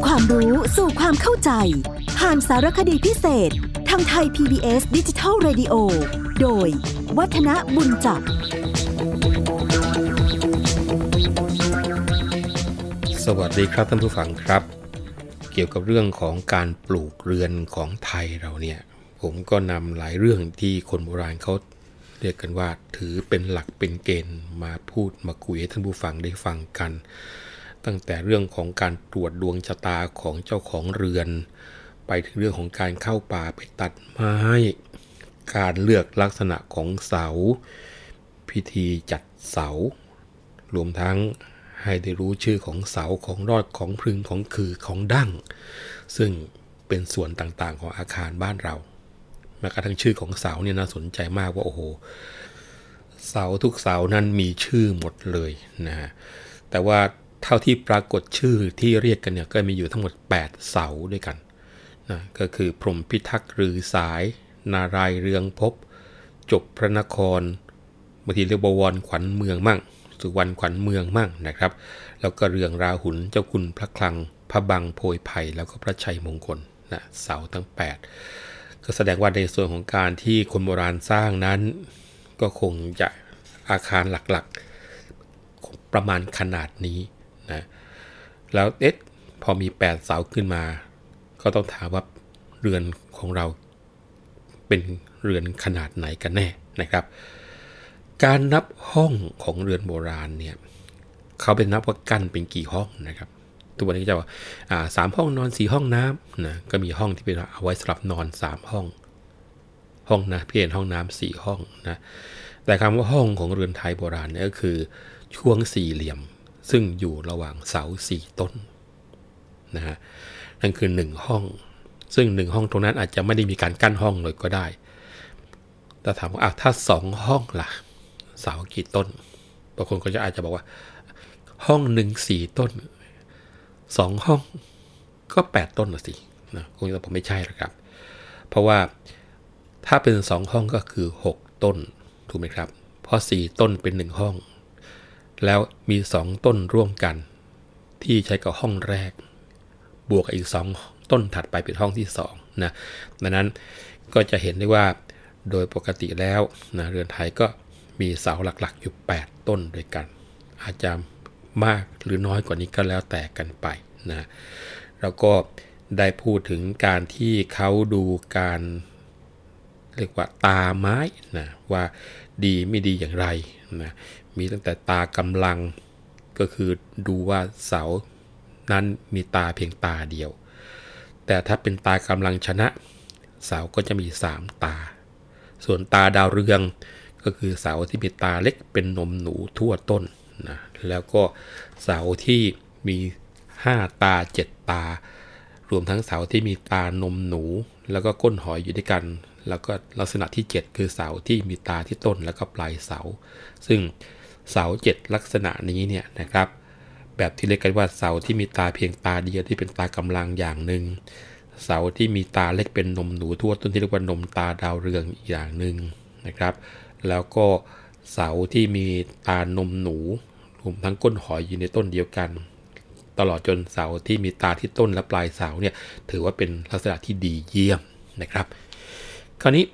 ำความรู้สู่ความเข้าใจผ่านสารคดีพิเศษทางไทย PBS Digital Radio โดยวัฒนบุญจับสวัสดีครับท่านผู้ฟังครับเกี่ยวกับเรื่องของการปลูกเรือนของไทยเราเนี่ยผมก็นำหลายเรื่องที่คนโบราณเขาเรียกกันว่าถือเป็นหลักเป็นเกณฑ์มาพูดมาคุยให้ท่านผู้ฟังได้ฟังกันตั้งแต่เรื่องของการตรวจดวงชะตาของเจ้าของเรือนไปถึงเรื่องของการเข้าป่าไปตัดไม้การเลือกลักษณะของเสาพิธีจัดเสารวมทั้งให้ได้รู้ชื่อของเสาของรอดของพึงของคือของดั้งซึ่งเป็นส่วนต่างๆของอาคารบ้านเราแม้กระทั่งชื่อของเสาเนี่ยน่าสนใจมากว่าโอ้โหเสาทุกเสานั้นมีชื่อหมดเลยนะฮะแต่ว่าเท่าที่ปรากฏชื่อที่เรียกกันเนี่ยก็มีอยู่ทั้งหมด8เสาด้วยกันนะก็คือพรหมพิทักษ์ฤสายนารายเรืองภพจบพระนครบางทีเรียกบวรขวัญเมืองมั่งสุวรรณขวัญเมืองมั่งนะครับแล้วก็เรืองราหุลเจ้าคุณพระคลังพระบังโพยไพรแล้วก็พระชัยมงคลนะเสาทั้ง8ก็แสดงว่าในส่วนของการที่คนโบราณสร้างนั้นก็คงจะอาคารหลักๆประมาณขนาดนี้นะแล้วพอมี8เสาขึ้นมาก็ต้องถามว่าเรือนของเราเป็นเรือนขนาดไหนกันแน่นะครับการนับห้องของเรือนโบราณเนี่ยเขาเป็นนับว่ากั้นเป็นกี่ห้องนะครับตัวนี้จะว่า3ห้องนอน4ห้องน้ำนะก็มีห้องที่เป็นเอาไว้สำหรับนอน3ห้องนะเพียงห้องน้ำ4ห้องนะแต่คำว่าห้องของเรือนไทยโบราณเนี่ยก็คือช่วงสี่เหลี่ยมซึ่งอยู่ระหว่างเสา4ต้นนะฮะนั่นคือ1ห้องซึ่ง1ห้องตรงนั้นอาจจะไม่ได้มีการกั้นห้องเลยก็ได้แต่ถามว่าถ้า2ห้องล่ะเสากี่ต้นบางคนก็จะอาจจะบอกว่าห้องหนึ่ง4ต้น2ห้องก็8ต้นละสินะคงจะผมไม่ใช่หรอกครับเพราะว่าถ้าเป็น2ห้องก็คือ6ต้นถูกไหมครับเพราะ4ต้นเป็น1ห้องแล้วมี2ต้นร่วมกันที่ใช้กับห้องแรกบวกกับอีก2ต้นถัดไปเป็นห้องที่2นะดังนั้นก็จะเห็นได้ว่าโดยปกติแล้วนะเรือนไทยก็มีเสาหลักๆอยู่8ต้นด้วยกันอาจจะมากหรือน้อยกว่านี้ก็แล้วแต่กันไปนะแล้วก็ได้พูดถึงการที่เขาดูการเรียกว่าตาไม้นะว่าดีไม่ดีอย่างไรนะมีตั้งแต่ตากำลังก็คือดูว่าเสานั้นมีตาเพียงตาเดียวแต่ถ้าเป็นตากำลังชนะเสาก็จะมี3ตาส่วนตาดาวเรืองก็คือเสาที่มีตาเล็กเป็นนมหนูทั่วต้นนะแล้วก็เสาที่มี5ตา7ตารวมทั้งเสาที่มีตานมหนูแล้วก็ก้นหอยอยู่ด้วยกันแล้วก็ลักษณะที่7คือเสาที่มีตาที่ต้นแล้วก็ปลายเสาซึ่งเสา7ลักษณะนี้เนี่ยนะครับแบบที่เรียกกันว่าเสาที่มีตาเพียงตาเดียวที่เป็นตากำลังอย่างนึงเสาที่มีตาเล็กเป็นนมหนูทั่วต้นที่เรียกว่านมตาดาวเรืองอีกอย่างนึงนะครับแล้วก็เสาที่มีตานมหนูรวมทั้งก้นหอยอยู่ในต้นเดียวกันตลอดจนเสาที่มีตาที่ต้นและปลายเสาเนี่ยถือว่าเป็นลักษณะที่ดีเยี่ยมนะครับคราวนี้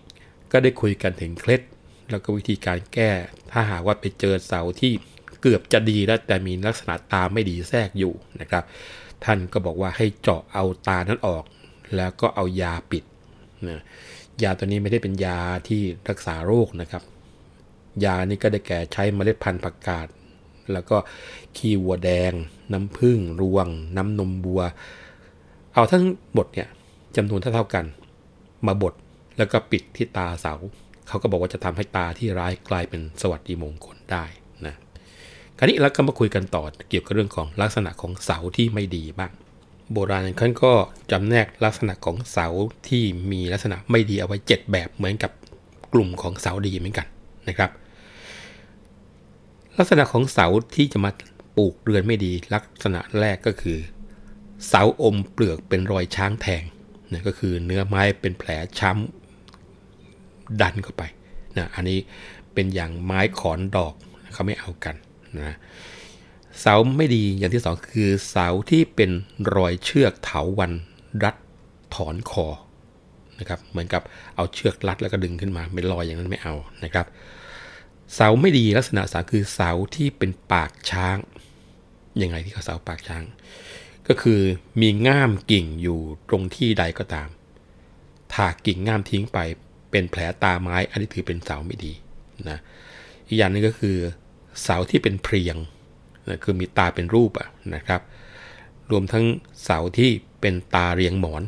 ก็ได้คุยกันถึงเคล็ดแล้วก็วิธีการแก้ถ้าหากว่าไปเจอเสาที่เกือบจะดีแล้วแต่มีลักษณะตาไม่ดีแทรกอยู่นะครับท่านก็บอกว่าให้เจาะเอาตานั้นออกแล้วก็เอายาปิดนะยาตัวนี้ไม่ได้เป็นยาที่รักษาโรคนะครับยานี้ก็ได้แก่ใช้เมล็ดพันธุ์ผักกาดแล้วก็ขี้วัวแดงน้ำผึ้งรวงน้ำนมบัวเอาทั้งบดเนี่ยจำนวนเท่ากันมาบดแล้วก็ปิดที่ตาเสาเขาก็บอกว่าจะทำให้ตาที่ร้ายกลายเป็นสวัสดีมงคลได้นะคราวนี้เราก็มาคุยกันต่อเกี่ยวกับเรื่องของลักษณะของเสาที่ไม่ดีบ้างโบราณท่านก็จำแนกลักษณะของเสาที่มีลักษณะไม่ดีเอาไว้7แบบเหมือนกับกลุ่มของเสาดีเหมือนกันนะครับลักษณะของเสาที่จะมาปลูกเรือนไม่ดีลักษณะแรกก็คือเสาอมเปลือกเป็นรอยช้างแทงนะก็คือเนื้อไม้เป็นแผลช้ำดันเข้าไปนะอันนี้เป็นอย่างไม้ขอนดอกเขาไม่เอากันนะ เสาไม่ดีอย่างที่สองคือเสาที่เป็นรอยเชือกเถาวัลย์รัดถอนคอนะครับเหมือนกับเอาเชือกรัดแล้วก็ดึงขึ้นมาเป็นรอยอย่างนั้นไม่เอานะครับเสาไม่ดีลักษณะเสาคือเสาที่เป็นปากช้างยังไงที่เขาเสาปากช้างก็คือมีง่ามกิ่งอยู่ตรงที่ใดก็ตามถากกิ่งง่ามทิ้งไปเป็นแผลตาไม้อันนี้ถือเป็นเสาไม่ดีนะอีกอย่างนึงก็คือเสาที่เป็นเพรียงนะคือมีตาเป็นรูปอ่ะนะครับรวมทั้งเสาที่เป็นตาเรียงหมอน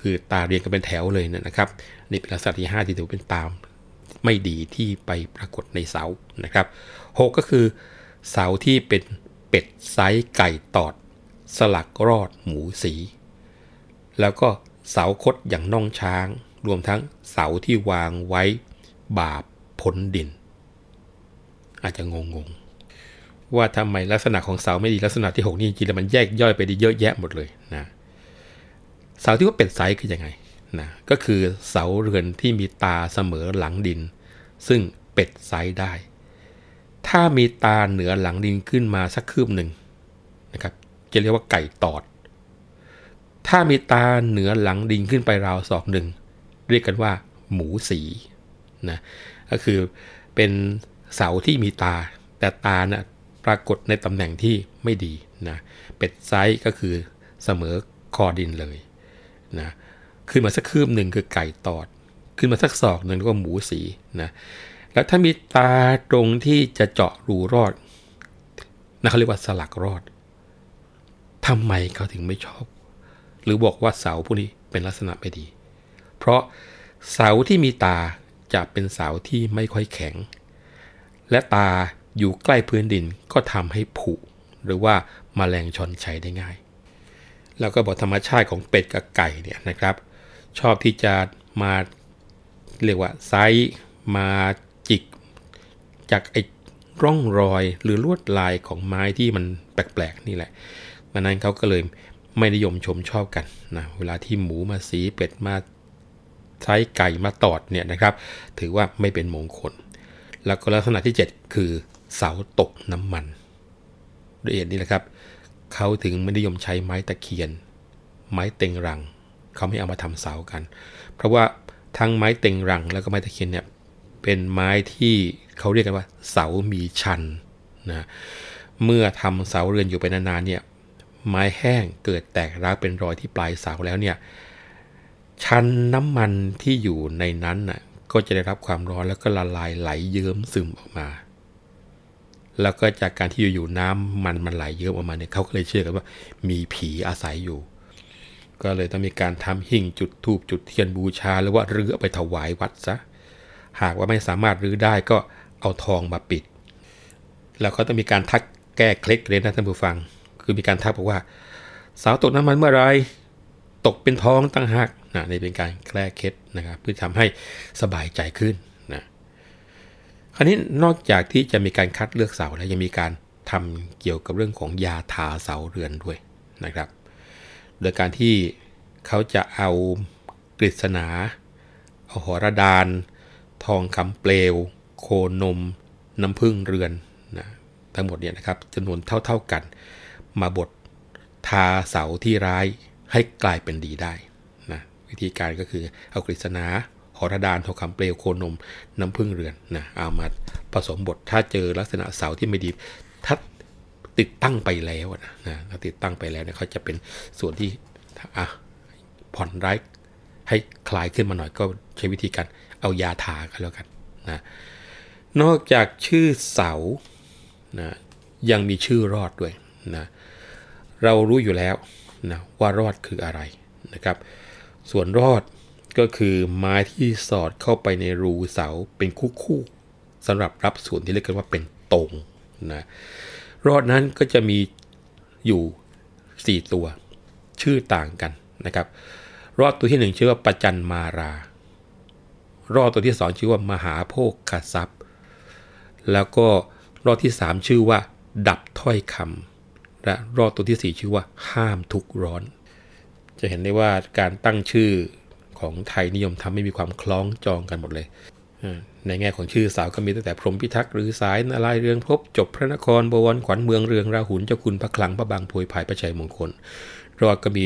คือตาเรียงกันเป็นแถวเลยนะครับนี่เป็นลักษณะที่5ที่ถือเป็นตาไม่ดีที่ไปปรากฏในเสานะครับ6ก็คือเสาที่เป็นเป็ดไซส์ไก่ตอดสลักรอดหมูสีแล้วก็เสาคดอย่างน่องช้างรวมทั้งเสาที่วางไว้บาปพ้นดินอาจจะงงๆว่าทำไมลักษณะของเสาไม่ดีลักษณะที่6นี่จริงๆแล้วมันแยกย่อยไปได้เยอะแยะหมดเลยนะเสาที่ว่าเป็ดไซส์คือยังไงนะก็คือเสาเรือนที่มีตาเสมอหลังดินซึ่งเป็ดไซส์ได้ถ้ามีตาเหนือหลังดินขึ้นมาสักคืบหนึ่งนะครับจะเรียกว่าไก่ตอดถ้ามีตาเหนือหลังดินขึ้นไปราวศอกหนึ่งเรียกกันว่าหมูสีนะก็คือเป็นเสาที่มีตาแต่ตานะปรากฏในตำแหน่งที่ไม่ดีนะเป็ดไซส์ก็คือเสมอคอดินเลยนะขึ้นมาสักคืบหนึ่งคือไก่ตอดขึ้นมาสักศอกหนึ่งก็หมูสีนะแล้วถ้ามีตาตรงที่จะเจาะรูรอดนะเขาเรียกว่าสลักรอดทำไมเขาถึงไม่ชอบหรือบอกว่าเสาพวกนี้เป็นลักษณะไม่ดีเพราะเสาที่มีตาจะเป็นเสาที่ไม่ค่อยแข็งและตาอยู่ใกล้พื้นดินก็ทำให้ผุหรือว่าแมลงชอนใช้ได้ง่ายแล้วก็บอกธรรมชาติของเป็ดกับไก่เนี่ยนะครับชอบที่จะมาเรียกว่าไซส์มาจิกจากไอ้ร่องรอยหรือลวดลายของไม้ที่มันแปลกๆนี่แหละดังนั้นเขาก็เลยไม่นิยมชมชอบกันนะเวลาที่หมูมาสีเป็ดมาไซส์ไก่มาตอดเนี่ยนะครับถือว่าไม่เป็นมงคลแล้วก็ลักษณะที่7คือเสาตกน้ำมันด้วยเหตุนี้แหละครับเขาถึงไม่นิยมใช้ไม้ตะเคียนไม้เต็งรังเขาไม่เอามาทำเสากันเพราะว่าทั้งไม้เต็งรังแล้วก็ไม้ตะเคียนเนี่ยเป็นไม้ที่เขาเรียกกันว่าเสามีชันนะเมื่อทำเสาเรือนอยู่ไปนานๆเนี่ยไม้แห้งเกิดแตกร้าวเป็นรอยที่ปลายเสาแล้วเนี่ยชั้นน้ำมันที่อยู่ในนั้นน่ะก็จะได้รับความร้อนแล้วก็ละลายไหลเยิ้มซึมออกมาแล้วก็จากการที่อยู่ๆน้ำมันไหลเยิ้มออกมาเนี่ยเขาก็เลยเชื่อกันว่ามีผีอาศัยอยู่ก็เลยต้องมีการทำหิ้งจุดธูปจุดเทียนบูชาหรือว่ารื้อไปถวายวัดซะหากว่าไม่สามารถรื้อได้ก็เอาทองมาปิดแล้วก็ต้องมีการทักแก้เคล็ดเลยนะท่านผู้ฟังคือมีการทักบอกว่าเสาตกน้ำมันเมื่อไรตกเป็นทองตั้งหากนะนี่เป็นการแก้เคล็ดนะครับเพื่อทำให้สบายใจขึ้นนะคราวนี้นอกจากที่จะมีการคัดเลือกเสาแล้วยังมีการทำเกี่ยวกับเรื่องของยาทาเสาเรือนด้วยนะครับโดยการที่เขาจะเอากฤษณาเอาหรดานทองคำเปลวโคนมน้ำผึ้งเรือนนะทั้งหมดเนี่ยนะครับจำนวนเท่าๆกันมาบดทาเสาที่ร้ายให้กลายเป็นดีได้นะวิธีการก็คือเอากฤษณาหรดานทองคำเปลวโคนมน้ำผึ้งเรือนนะเอามาผสมบดถ้าเจอลักษณะเสาที่ไม่ดีถ้าติดตั้งไปแล้วนะถ้าติดตั้งไปแล้วเนี่ยเขาจะเป็นส่วนที่ผ่อนร้ายให้คลายขึ้นมาหน่อยก็ใช้วิธีการเอายาทากันแล้วกันนะนอกจากชื่อเสานะยังมีชื่อรอดด้วยนะเรารู้อยู่แล้วนะว่ารอดคืออะไรนะครับส่วนรอดก็คือไม้ที่สอดเข้าไปในรูเสาเป็นคู่ๆสำหรับรับส่วนที่เรียกกันว่าเป็นตรงนะรอดนั้นก็จะมีอยู่4ตัวชื่อต่างกันนะครับรอดตัวที่1ชื่อว่าประจันมารารอดตัวที่2ชื่อว่ามหาโภคทรัพย์แล้วก็รอดที่3ชื่อว่าดับถ้อยคำและรอดตัวที่4ชื่อว่าห้ามทุกข์ร้อนจะเห็นได้ว่าการตั้งชื่อของไทยนิยมทำให้มีความคล้องจองกันหมดเลย ในแง่ของชื่อสาวก็มีตั้งแต่พรหมพิทักษ์หรือสายนารายณ์เรืองภพจบพระนครบวรขวัญเมืองเรืองราหุลเจ้าคุณพระคลังพระบางโพยภายพระชัยมงคลรอดก็มี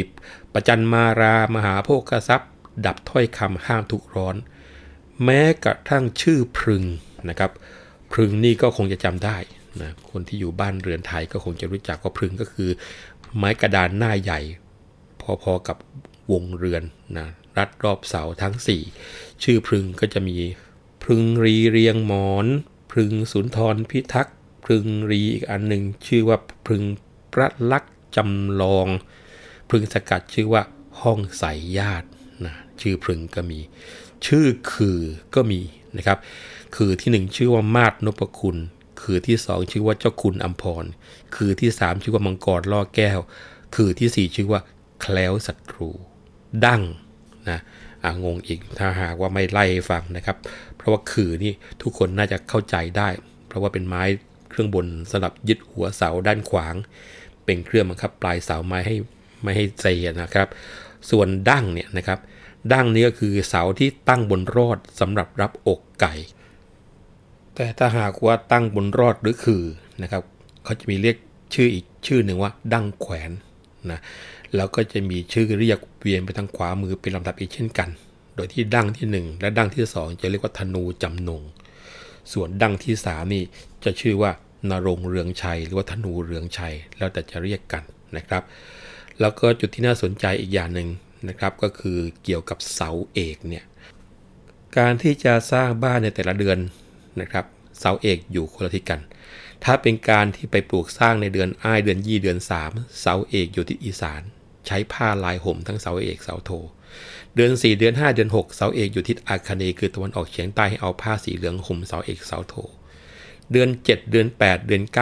ประจันมารามหาโภคทรัพย์ดับถ้อยคำห้ามทุกร้อนแม้กระทั่งชื่อพรึงนะครับพรึงนี่ก็คงจะจำได้นะคนที่อยู่บ้านเรือนไทยก็คงจะรู้จักว่าพรึงก็คือไม้กระดานหน้าใหญ่พอๆกับวงเรือนนะรัดรอบเสาทั้ง4ชื่อพรึงก็จะมีพรึงรีเรียงหมอนพรึงสุนทรพิทักษ์พรึงรีอีกอันนึงชื่อว่าพรึงประลักษ์จำลองพรึงสกัดชื่อว่าห้องใสญาตินะชื่อพรึงก็มีชื่อคือก็มีนะครับคือที่1ชื่อว่ามาศนพคุณคือที่2ชื่อว่าเจ้าคุณอัมพรคือที่3ชื่อว่ามังกรล่อแก้วคือที่4ชื่อว่าแคล้วศัตรูดั้งนะงงอีกถ้าหากว่าไม่ไล่ฟังนะครับเพราะว่าคือนี่ทุกคนน่าจะเข้าใจได้เพราะว่าเป็นไม้เครื่องบนสำหรับยึดหัวเสาด้านขวางเป็นเครื่องบังคับปลายเสาไม้ให้ไม่ให้เสียนะครับส่วนดั้งเนี่ยนะครับดั้งนี้ก็คือเสาที่ตั้งบนรอดสำหรับรับอกไก่แต่ถ้าหากว่าตั้งบนรอดหรือคือนะครับเขาจะมีเรียกชื่ออีกชื่อหนึ่งว่าดั้งแขวนนะแล้วก็จะมีชื่อเรียกเวียนไปทางขวามือเป็นลำดับอีกเช่นกันโดยที่ดั้งที่1และดั้งที่2จะเรียกว่าธนูจำนงส่วนดั้งที่3นี่จะชื่อว่านรงเรืองชัยหรือว่าธนูเรืองชัยแล้วแต่จะเรียกกันนะครับแล้วก็จุดที่น่าสนใจอีกอย่างนึงนะครับก็คือเกี่ยวกับเสาเอกเนี่ยการที่จะสร้างบ้านในแต่ละเดือนนะครับเสาเอกอยู่คนละทิศกันถ้าเป็นการที่ไปปลูกสร้างในเดือนอ้ายเดือนยี่เดือน3เสาเอกอยู่ที่อีสานใช้ผ้าลายห่มทั้งเสาเอกเสาโทเดือน4เดือน5เดือน6เสาเอกอยู่ทิศอาคเนย์คือตะวันออกเฉียงใต้ให้เอาผ้าสีเหลืองห่มเสาเอกเสาโทเดือน7เดือน8เดือน9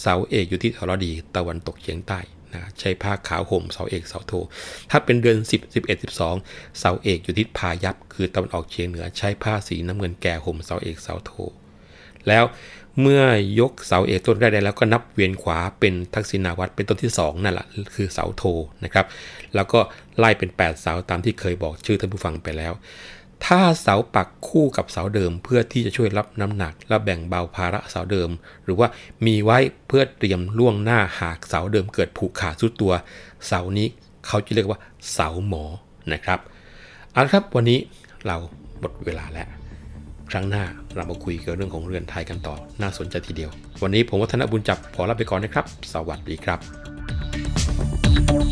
เสาเอกอยู่ทิศอรดีตะวันตกเฉียงใต้นะใช้ผ้าขาวห่มเสาเอกเสาโทถ้าเป็นเดือน10 11 12เสาเอกอยู่ทิศพายัพคือตะวันออกเฉียงเหนือใช้ผ้าสีน้ำเงินแก่ห่มเสาเอกเสาโทแล้วเมื่อยกเสาเอกต้นแรกได้แล้วก็นับเวียนขวาเป็นทักษิณาวัตรเป็นต้นที่2นั่นแหละคือเสาโทนะครับแล้วก็ไล่เป็น8เสาตามที่เคยบอกชื่อท่านผู้ฟังไปแล้วถ้าเสาปักคู่กับเสาเดิมเพื่อที่จะช่วยรับน้ำหนักและแบ่งเบาภาระเสาเดิมหรือว่ามีไว้เพื่อเตรียมล่วงหน้าหากเสาเดิมเกิดผุขาดทรุดตัวเสานี้เขาจะเรียกว่าเสาหมอนะครับเอาละครับวันนี้เราหมดเวลาแล้วครั้งหน้าเรามาคุยกันเรื่องของเรือนไทยกันต่อน่าสนใจทีเดียววันนี้ผมวัฒนบุญจับขอลาไปก่อนนะครับสวัสดีครับ